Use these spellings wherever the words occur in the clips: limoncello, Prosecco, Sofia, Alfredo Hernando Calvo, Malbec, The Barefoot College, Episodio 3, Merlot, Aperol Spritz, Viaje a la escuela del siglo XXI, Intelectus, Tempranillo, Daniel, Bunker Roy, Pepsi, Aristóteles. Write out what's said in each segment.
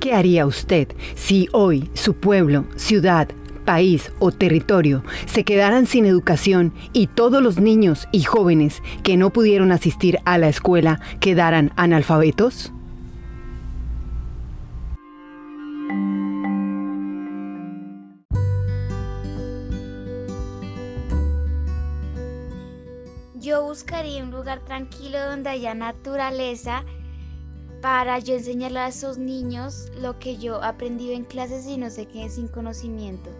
¿Qué haría usted si hoy su pueblo, ciudad, país o territorio se quedaran sin educación y todos los niños y jóvenes que no pudieron asistir a la escuela quedaran analfabetos? Yo buscaría un lugar tranquilo donde haya naturaleza para yo enseñarle a esos niños lo que yo he aprendido en clases y no se queden sin conocimiento.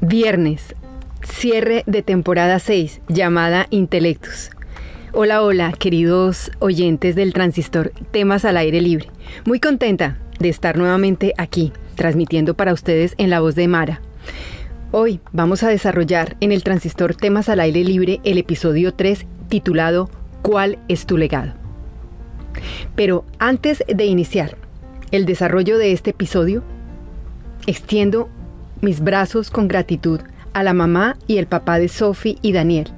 Viernes, cierre de temporada 6, llamada Intelectus. Hola, hola, queridos oyentes del Transistor, temas al aire libre. Muy contenta de estar nuevamente aquí, transmitiendo para ustedes en la voz de Mara. Hoy vamos a desarrollar en el Transistor Temas al Aire Libre el episodio 3, titulado ¿Cuál es tu legado? Pero antes de iniciar el desarrollo de este episodio, extiendo mis brazos con gratitud a la mamá y el papá de Sofía y Daniel.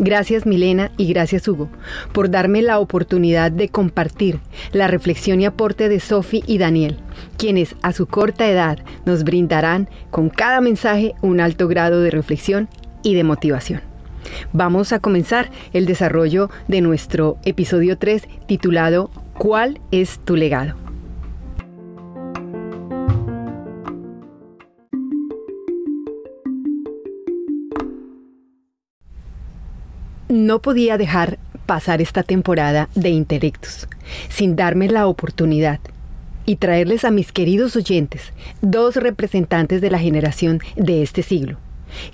Gracias Milena y gracias Hugo por darme la oportunidad de compartir la reflexión y aporte de Sofía y Daniel, quienes a su corta edad nos brindarán con cada mensaje un alto grado de reflexión y de motivación. Vamos a comenzar el desarrollo de nuestro episodio 3 titulado ¿Cuál es tu legado? No podía dejar pasar esta temporada de Intelectus sin darme la oportunidad y traerles a mis queridos oyentes dos representantes de la generación de este siglo,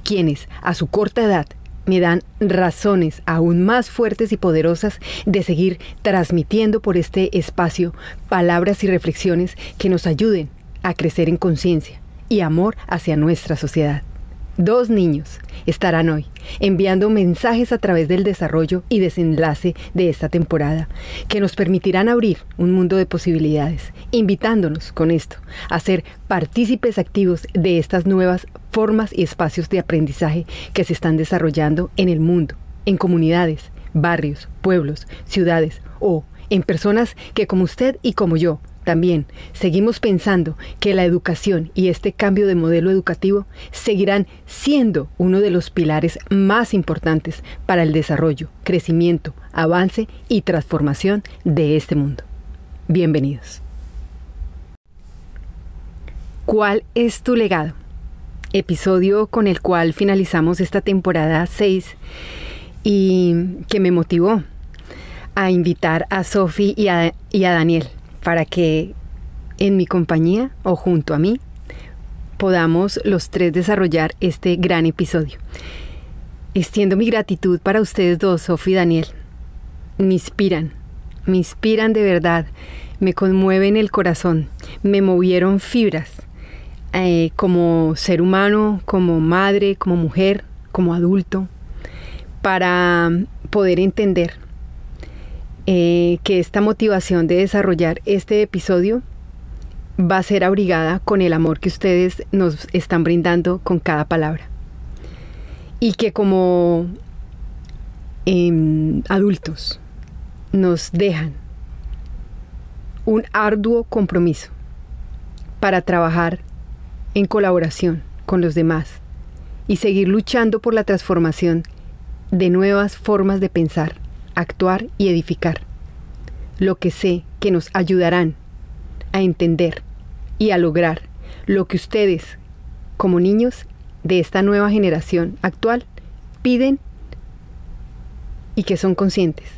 quienes a su corta edad me dan razones aún más fuertes y poderosas de seguir transmitiendo por este espacio palabras y reflexiones que nos ayuden a crecer en conciencia y amor hacia nuestra sociedad. Dos niños estarán hoy enviando mensajes a través del desarrollo y desenlace de esta temporada que nos permitirán abrir un mundo de posibilidades, invitándonos con esto a ser partícipes activos de estas nuevas formas y espacios de aprendizaje que se están desarrollando en el mundo, en comunidades, barrios, pueblos, ciudades o en personas que como usted y como yo también seguimos pensando que la educación y este cambio de modelo educativo seguirán siendo uno de los pilares más importantes para el desarrollo, crecimiento, avance y transformación de este mundo. Bienvenidos. ¿Cuál es tu legado? Episodio con el cual finalizamos esta temporada 6 y que me motivó a invitar a Sofía y a Daniel, para que en mi compañía o junto a mí podamos los tres desarrollar este gran episodio. Extiendo mi gratitud para ustedes dos, Sofía y Daniel. Me inspiran de verdad, me conmueven el corazón, me movieron fibras como ser humano, como madre, como mujer, como adulto, para poder entender que esta motivación de desarrollar este episodio va a ser abrigada con el amor que ustedes nos están brindando con cada palabra. Y que como adultos nos dejan un arduo compromiso para trabajar en colaboración con los demás y seguir luchando por la transformación de nuevas formas de pensar, actuar y edificar, lo que sé que nos ayudarán a entender y a lograr lo que ustedes, como niños de esta nueva generación actual, piden y que son conscientes.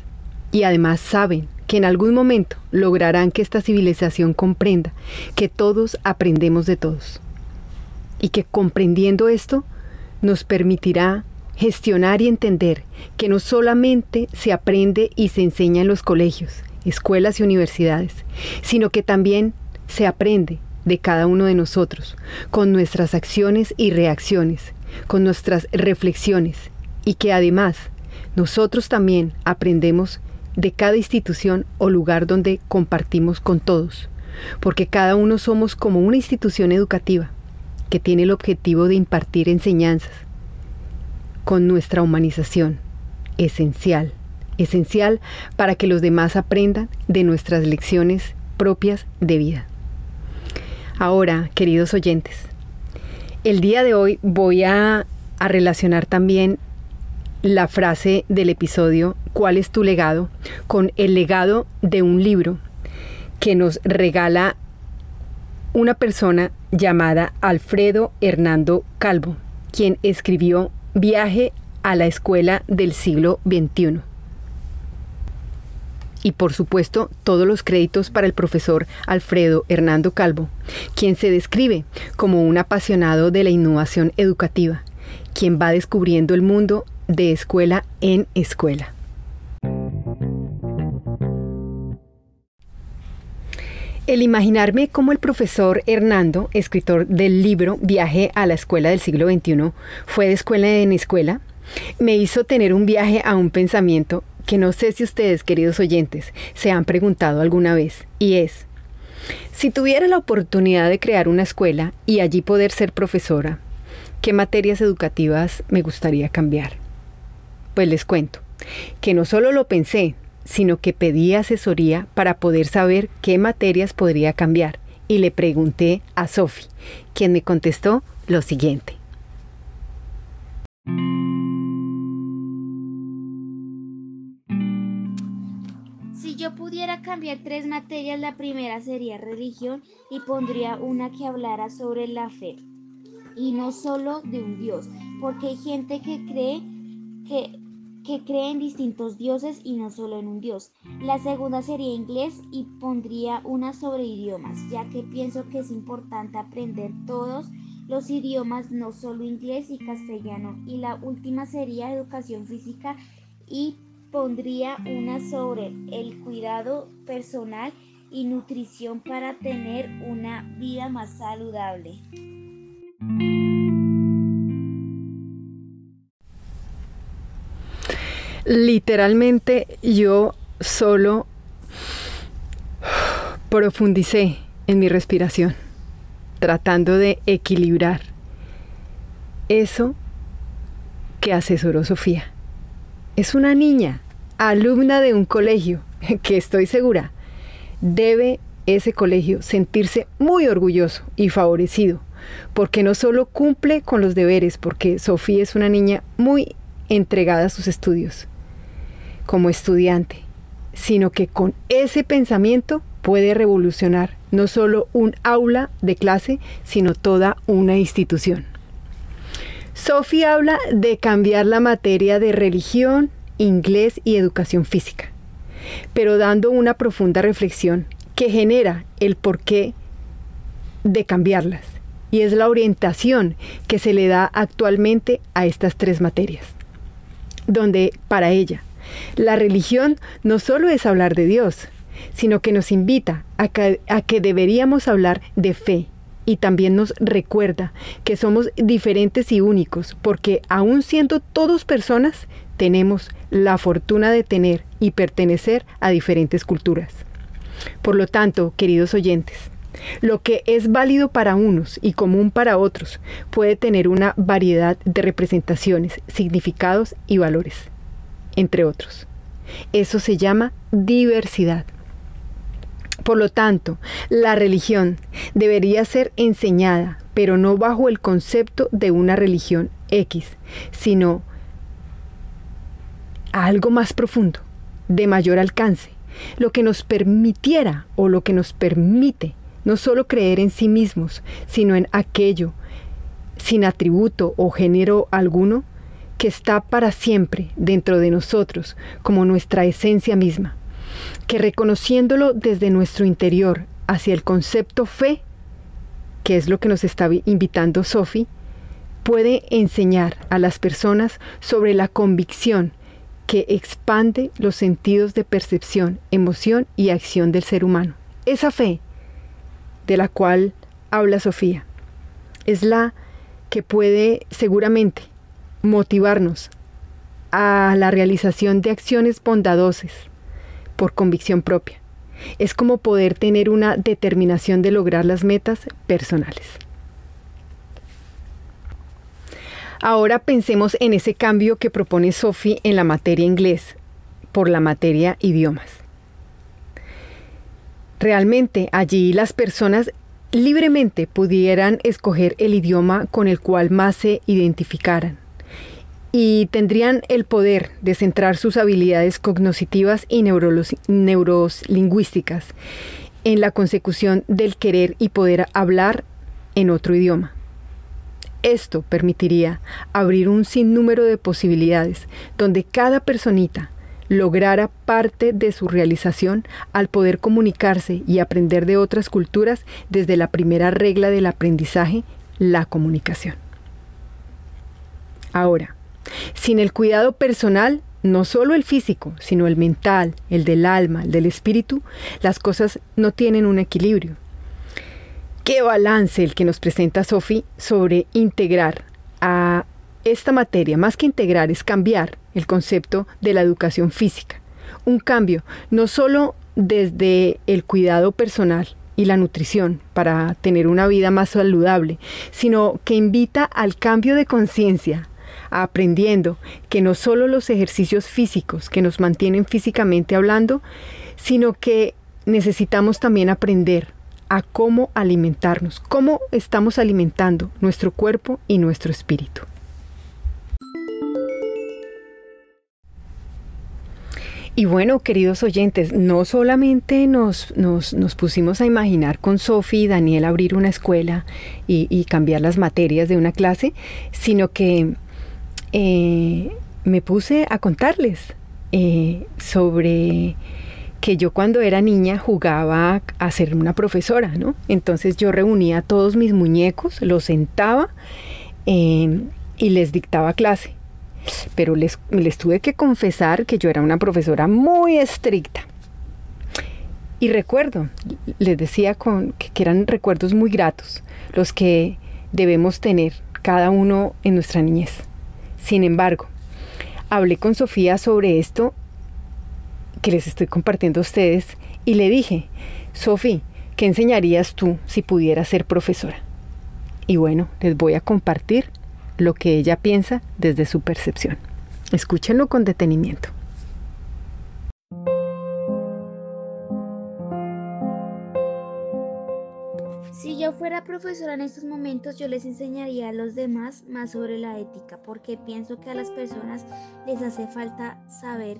Y además saben que en algún momento lograrán que esta civilización comprenda que todos aprendemos de todos y que comprendiendo esto nos permitirá gestionar y entender que no solamente se aprende y se enseña en los colegios, escuelas y universidades, sino que también se aprende de cada uno de nosotros, con nuestras acciones y reacciones, con nuestras reflexiones, y que además nosotros también aprendemos de cada institución o lugar donde compartimos con todos, porque cada uno somos como una institución educativa que tiene el objetivo de impartir enseñanzas, con nuestra humanización, esencial para que los demás aprendan de nuestras lecciones propias de vida. Ahora, queridos oyentes, el día de hoy voy a relacionar también la frase del episodio ¿Cuál es tu legado? Con el legado de un libro que nos regala una persona llamada Alfredo Hernando Calvo, quien escribió Viaje a la escuela del siglo XXI. Y por supuesto, todos los créditos para el profesor Alfredo Hernando Calvo, quien se describe como un apasionado de la innovación educativa, quien va descubriendo el mundo de escuela en escuela. El imaginarme como el profesor Hernando, escritor del libro Viaje a la escuela del siglo XXI, fue de escuela en escuela, me hizo tener un viaje a un pensamiento que no sé si ustedes, queridos oyentes, se han preguntado alguna vez, y es, si tuviera la oportunidad de crear una escuela y allí poder ser profesora, ¿qué materias educativas me gustaría cambiar? Pues les cuento, que no solo lo pensé, sino que pedí asesoría para poder saber qué materias podría cambiar, y le pregunté a Sofía, quien me contestó lo siguiente. Si yo pudiera cambiar 3 materias, la primera sería religión y pondría una que hablara sobre la fe, y no solo de un dios, porque hay gente que cree que cree en distintos dioses y no solo en un dios. La segunda sería inglés y pondría una sobre idiomas, ya que pienso que es importante aprender todos los idiomas, no solo inglés y castellano. Y la última sería educación física y pondría una sobre el cuidado personal y nutrición para tener una vida más saludable. Literalmente yo solo profundicé en mi respiración, tratando de equilibrar eso que asesoró Sofía. Es una niña, alumna de un colegio, que estoy segura, debe ese colegio sentirse muy orgulloso y favorecido, porque no solo cumple con los deberes, porque Sofía es una niña muy entregada a sus estudios como estudiante, sino que con ese pensamiento puede revolucionar no solo un aula de clase, sino toda una institución. Sofía habla de cambiar la materia de religión, inglés y educación física, pero dando una profunda reflexión que genera el porqué de cambiarlas, y es la orientación que se le da actualmente a estas 3 materias, donde para ella la religión no solo es hablar de Dios, sino que nos invita a que deberíamos hablar de fe, y también nos recuerda que somos diferentes y únicos, porque aun siendo todos personas, tenemos la fortuna de tener y pertenecer a diferentes culturas. Por lo tanto, queridos oyentes, lo que es válido para unos y común para otros puede tener una variedad de representaciones, significados y valores, entre otros. Eso se llama diversidad. Por lo tanto, la religión debería ser enseñada, pero no bajo el concepto de una religión X, sino a algo más profundo, de mayor alcance, lo que nos permitiera o lo que nos permite no solo creer en sí mismos, sino en aquello, sin atributo o género alguno, que está para siempre dentro de nosotros, como nuestra esencia misma, que reconociéndolo desde nuestro interior hacia el concepto fe, que es lo que nos está invitando Sophie, puede enseñar a las personas sobre la convicción que expande los sentidos de percepción, emoción y acción del ser humano. Esa fe de la cual habla Sofía es la que puede seguramente motivarnos a la realización de acciones bondadosas por convicción propia. Es como poder tener una determinación de lograr las metas personales. Ahora pensemos en ese cambio que propone Sophie en la materia inglés por la materia idiomas. Realmente allí las personas libremente pudieran escoger el idioma con el cual más se identificaran y tendrían el poder de centrar sus habilidades cognitivas y neurolingüísticas en la consecución del querer y poder hablar en otro idioma. Esto permitiría abrir un sinnúmero de posibilidades donde cada personita lograra parte de su realización al poder comunicarse y aprender de otras culturas desde la primera regla del aprendizaje, la comunicación. Ahora, sin el cuidado personal, no solo el físico, sino el mental, el del alma, el del espíritu, las cosas no tienen un equilibrio. Qué balance el que nos presenta Sophie sobre integrar a esta materia. Más que integrar es cambiar el concepto de la educación física. Un cambio no solo desde el cuidado personal y la nutrición para tener una vida más saludable, sino que invita al cambio de conciencia, aprendiendo que no solo los ejercicios físicos que nos mantienen físicamente hablando, sino que necesitamos también aprender a cómo alimentarnos, cómo estamos alimentando nuestro cuerpo y nuestro espíritu. Y bueno, queridos oyentes, no solamente nos pusimos a imaginar con Sophie y Daniel abrir una escuela y cambiar las materias de una clase, sino que me puse a contarles sobre que yo cuando era niña jugaba a ser una profesora, ¿no? Entonces yo reunía todos mis muñecos, los sentaba y les dictaba clase. Pero les tuve que confesar que yo era una profesora muy estricta. Y recuerdo, les decía que eran recuerdos muy gratos los que debemos tener cada uno en nuestra niñez. Sin embargo, hablé con Sofía sobre esto que les estoy compartiendo a ustedes y le dije, Sophie, ¿qué enseñarías tú si pudieras ser profesora? Y bueno, les voy a compartir lo que ella piensa desde su percepción. Escúchenlo con detenimiento. Si yo fuera profesora en estos momentos, yo les enseñaría a los demás más sobre la ética, porque pienso que a las personas les hace falta saber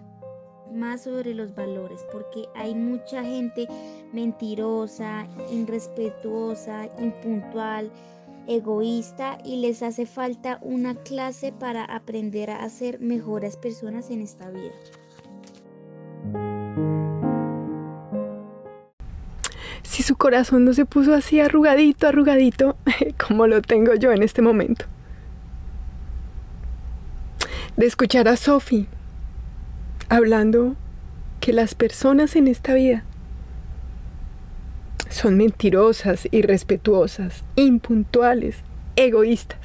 más sobre los valores, porque hay mucha gente mentirosa, irrespetuosa, impuntual, egoísta, y les hace falta una clase para aprender a ser mejores personas en esta vida. Si su corazón no se puso así arrugadito, arrugadito, como lo tengo yo en este momento. De escuchar a Sophie hablando que las personas en esta vida son mentirosas, irrespetuosas, impuntuales, egoístas.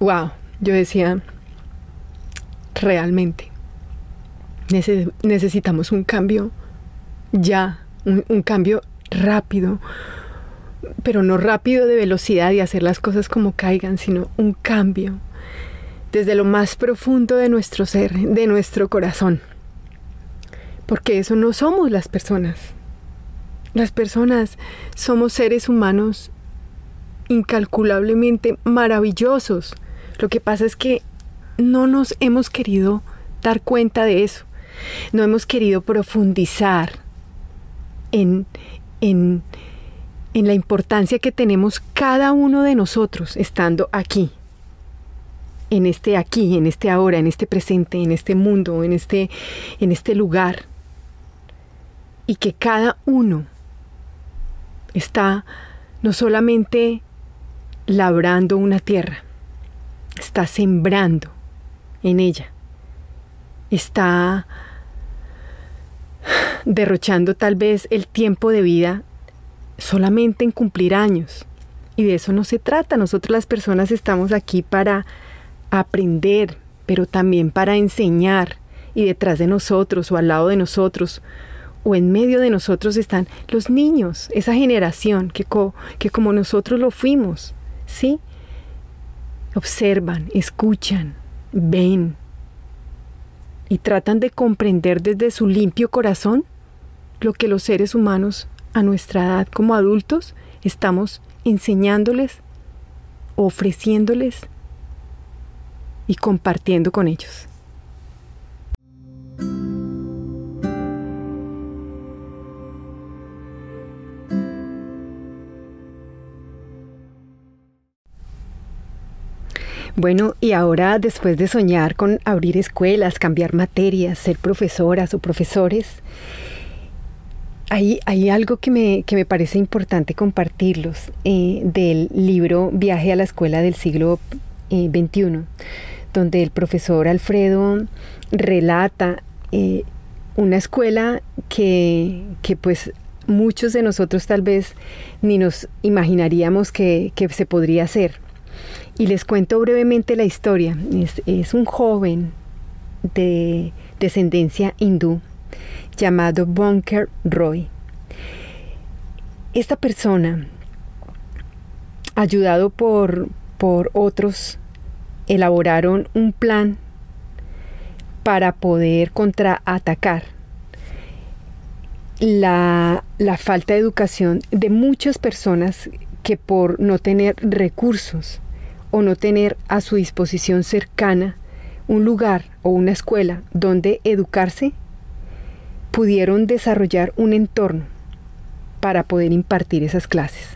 Wow, yo decía, realmente necesitamos un cambio ya, un cambio rápido, pero no rápido de velocidad y hacer las cosas como caigan, sino un cambio desde lo más profundo de nuestro ser, de nuestro corazón. Porque eso no somos las personas. Las personas somos seres humanos incalculablemente maravillosos. Lo que pasa es que no nos hemos querido dar cuenta de eso. No hemos querido profundizar en la importancia que tenemos cada uno de nosotros estando aquí. En este aquí, en este ahora, en este presente, en este mundo, en este lugar. Y que cada uno está no solamente labrando una tierra, está sembrando en ella, está derrochando tal vez el tiempo de vida solamente en cumplir años. Y de eso no se trata. Nosotros las personas estamos aquí para aprender, pero también para enseñar. Y detrás de nosotros o al lado de nosotros o en medio de nosotros están los niños, esa generación que como nosotros lo fuimos, ¿sí? Observan, escuchan, ven y tratan de comprender desde su limpio corazón lo que los seres humanos a nuestra edad como adultos estamos enseñándoles, ofreciéndoles y compartiendo con ellos. Bueno, y ahora, después de soñar con abrir escuelas, cambiar materias, ser profesoras o profesores, hay algo que me parece importante compartirlos del libro Viaje a la escuela del siglo XXI, donde el profesor Alfredo relata una escuela que pues muchos de nosotros tal vez ni nos imaginaríamos que se podría hacer. Y les cuento brevemente la historia. Es un joven de descendencia hindú llamado Bunker Roy. Esta persona, ayudado por otros, elaboraron un plan para poder contraatacar la falta de educación de muchas personas que por no tener recursos o no tener a su disposición cercana un lugar o una escuela donde educarse, pudieron desarrollar un entorno para poder impartir esas clases.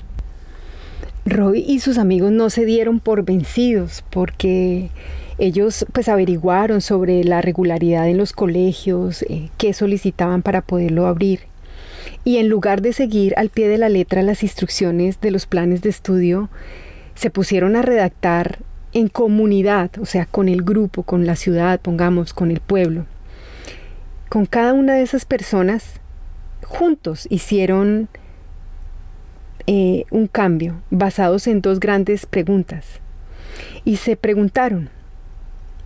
Roy y sus amigos no se dieron por vencidos porque ellos pues averiguaron sobre la regularidad en los colegios, qué solicitaban para poderlo abrir. Y en lugar de seguir al pie de la letra las instrucciones de los planes de estudio, se pusieron a redactar en comunidad, o sea, con el grupo, con la ciudad, pongamos, con el pueblo. Con cada una de esas personas, juntos hicieron un cambio, basados en dos grandes preguntas. Y se preguntaron,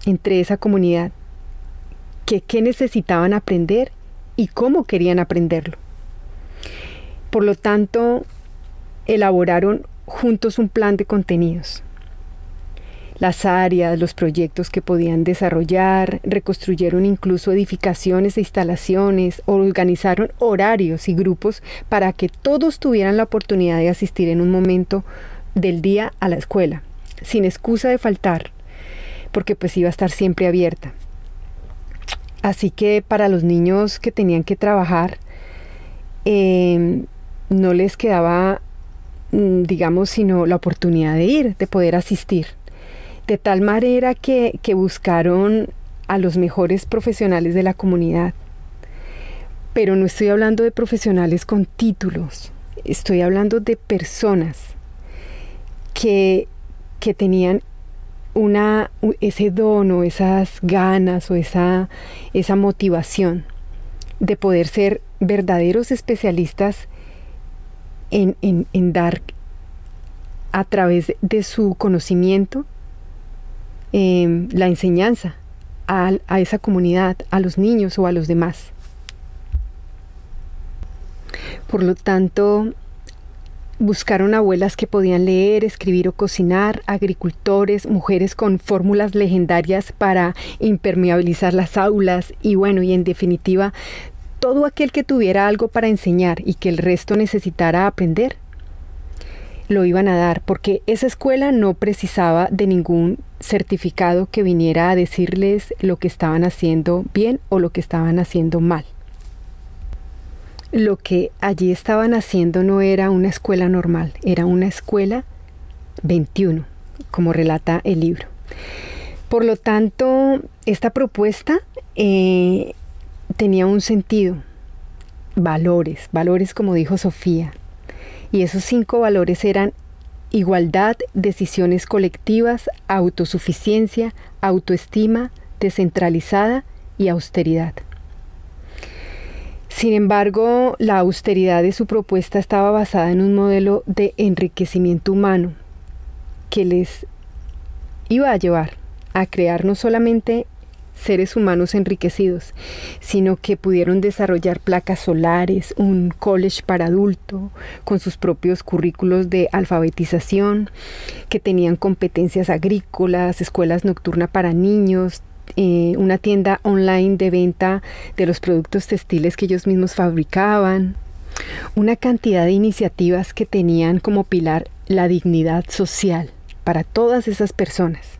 entre esa comunidad, que qué necesitaban aprender y cómo querían aprenderlo. Por lo tanto, elaboraron juntos un plan de contenidos, las áreas, los proyectos que podían desarrollar, reconstruyeron incluso edificaciones e instalaciones, organizaron horarios y grupos para que todos tuvieran la oportunidad de asistir en un momento del día a la escuela, sin excusa de faltar, porque pues iba a estar siempre abierta. Así que para los niños que tenían que trabajar, no les quedaba, digamos, sino la oportunidad de ir, de poder asistir. De tal manera que buscaron a los mejores profesionales de la comunidad. Pero no estoy hablando de profesionales con títulos, estoy hablando de personas que tenían ese don o esas ganas o esa motivación de poder ser verdaderos especialistas en dar a través de su conocimiento la enseñanza a esa comunidad, a los niños o a los demás. Por lo tanto, buscaron abuelas que podían leer, escribir o cocinar, agricultores, mujeres con fórmulas legendarias para impermeabilizar las aulas y bueno, y en definitiva, todo aquel que tuviera algo para enseñar y que el resto necesitara aprender, lo iban a dar, porque esa escuela no precisaba de ningún certificado que viniera a decirles lo que estaban haciendo bien o lo que estaban haciendo mal. Lo que allí estaban haciendo no era una escuela normal, era una escuela 21, como relata el libro. Por lo tanto, esta propuesta tenía un sentido, valores como dijo Sofía, y esos 5 valores eran igualdad, decisiones colectivas, autosuficiencia, autoestima, descentralizada y austeridad. Sin embargo, la austeridad de su propuesta estaba basada en un modelo de enriquecimiento humano que les iba a llevar a crear no solamente seres humanos enriquecidos, sino que pudieron desarrollar placas solares, un college para adulto, con sus propios currículos de alfabetización, que tenían competencias agrícolas, escuelas nocturnas para niños, una tienda online de venta de los productos textiles que ellos mismos fabricaban, una cantidad de iniciativas que tenían como pilar la dignidad social para todas esas personas.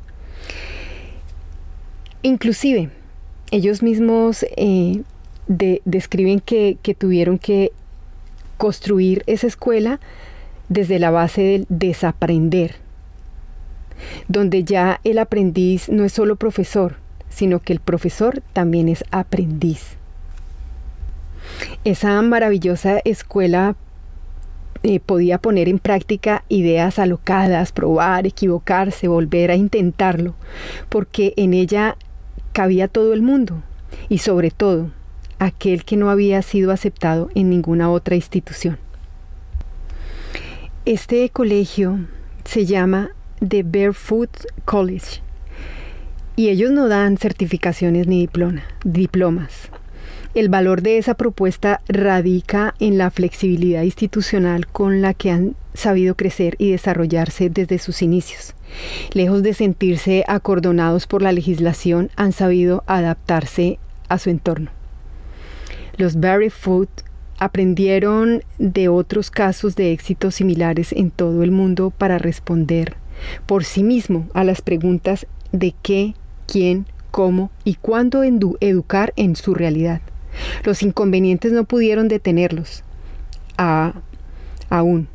Inclusive, ellos mismos describen que tuvieron que construir esa escuela desde la base del desaprender, donde ya el aprendiz no es solo profesor, sino que el profesor también es aprendiz. Esa maravillosa escuela podía poner en práctica ideas alocadas, probar, equivocarse, volver a intentarlo, porque en ella cabía todo el mundo y sobre todo aquel que no había sido aceptado en ninguna otra institución. Este colegio se llama The Barefoot College y ellos no dan certificaciones ni diplomas. El valor de esa propuesta radica en la flexibilidad institucional con la que han sabido crecer y desarrollarse desde sus inicios. Lejos de sentirse acordonados por la legislación, han sabido adaptarse a su entorno. Los Barefoot aprendieron de otros casos de éxitos similares en todo el mundo para responder por sí mismo a las preguntas de qué, quién, cómo y cuándo educar en su realidad. Los inconvenientes no pudieron detenerlos. Aún,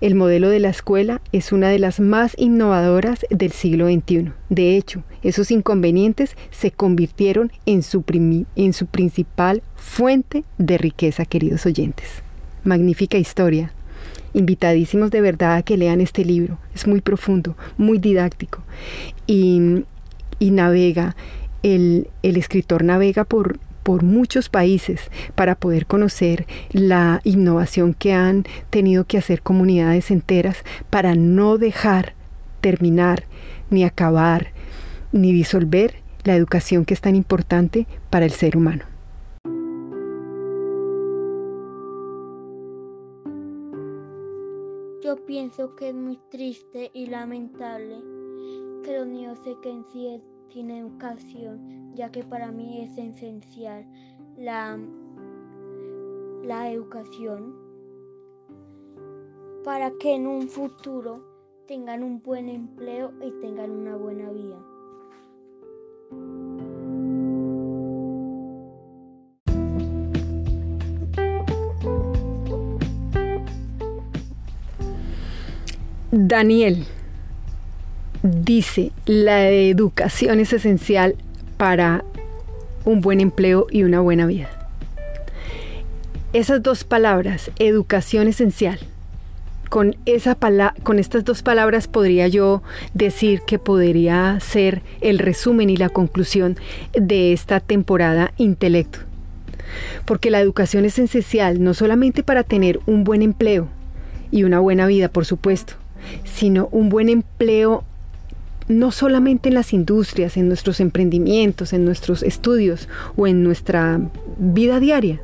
el modelo de la escuela es una de las más innovadoras del siglo XXI. De hecho, esos inconvenientes se convirtieron en su principal fuente de riqueza, queridos oyentes. Magnífica historia. Invitadísimos de verdad a que lean este libro. Es muy profundo, muy didáctico y navega, el escritor navega por muchos países para poder conocer la innovación que han tenido que hacer comunidades enteras para no dejar terminar, ni acabar, ni disolver la educación que es tan importante para el ser humano. Yo pienso que es muy triste y lamentable que los niños se queden sin educación, ya que para mí es esencial la educación para que en un futuro tengan un buen empleo y tengan una buena vida. Daniel dice, la educación es esencial para un buen empleo y una buena vida. Esas dos palabras, educación esencial, con estas dos palabras podría yo decir que podría ser el resumen y la conclusión de esta temporada Intelecto. Porque la educación es esencial no solamente para tener un buen empleo y una buena vida, por supuesto, sino un buen empleo no solamente en las industrias, en nuestros emprendimientos, en nuestros estudios o en nuestra vida diaria,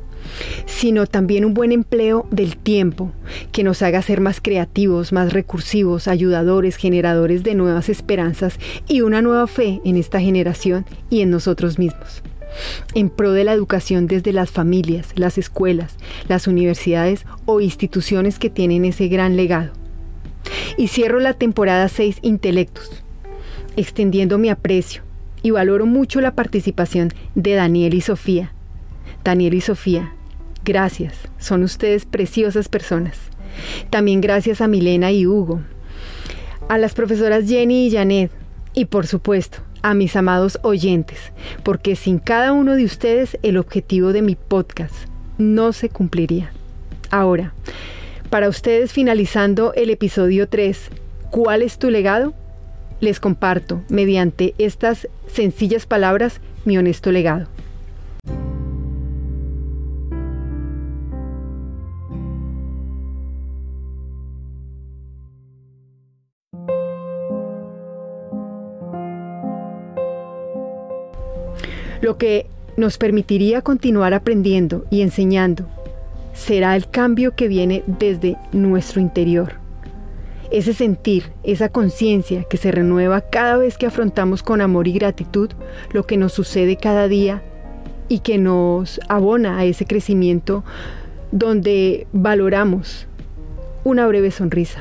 sino también un buen empleo del tiempo que nos haga ser más creativos, más recursivos, ayudadores, generadores de nuevas esperanzas y una nueva fe en esta generación y en nosotros mismos. En pro de la educación desde las familias, las escuelas, las universidades o instituciones que tienen ese gran legado. Y cierro la temporada 6 Intelectos, extendiendo mi aprecio y valoro mucho la participación de Daniel y Sofía. Daniel y Sofía, gracias, son ustedes preciosas personas. También gracias a Milena y Hugo, a las profesoras Jenny y Janet y por supuesto a mis amados oyentes, porque sin cada uno de ustedes el objetivo de mi podcast no se cumpliría. Ahora, para ustedes finalizando el episodio 3, ¿cuál es tu legado? Les comparto, mediante estas sencillas palabras, mi honesto legado. lo que nos permitiría continuar aprendiendo y enseñando. Será el cambio que viene desde nuestro interior. Ese sentir, esa conciencia que se renueva cada vez que afrontamos con amor y gratitud lo que nos sucede cada día y que nos abona a ese crecimiento donde valoramos una breve sonrisa,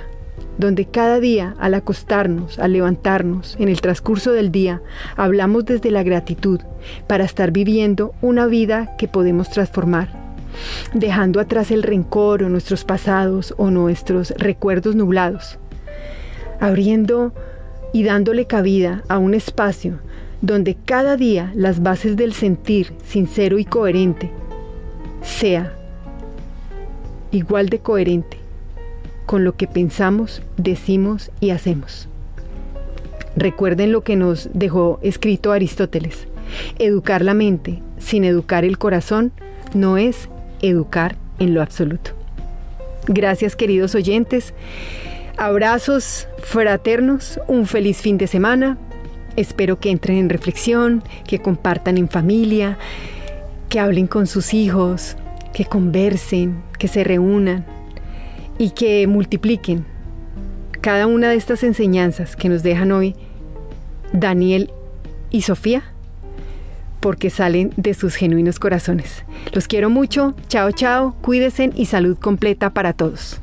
donde cada día al acostarnos, al levantarnos, en el transcurso del día, hablamos desde la gratitud para estar viviendo una vida que podemos transformar, dejando atrás el rencor o nuestros pasados o nuestros recuerdos nublados, abriendo y dándole cabida a un espacio donde cada día las bases del sentir sincero y coherente sea igual de coherente con lo que pensamos, decimos y hacemos. Recuerden lo que nos dejó escrito Aristóteles: educar la mente sin educar el corazón no es educar en lo absoluto. Gracias, queridos oyentes. Abrazos fraternos, un feliz fin de semana. Espero que entren en reflexión, que compartan en familia, que hablen con sus hijos, que conversen, que se reúnan y que multipliquen cada una de estas enseñanzas que nos dejan hoy Daniel y Sofía, porque salen de sus genuinos corazones. Los quiero mucho. Chao, chao. Cuídense y salud completa para todos.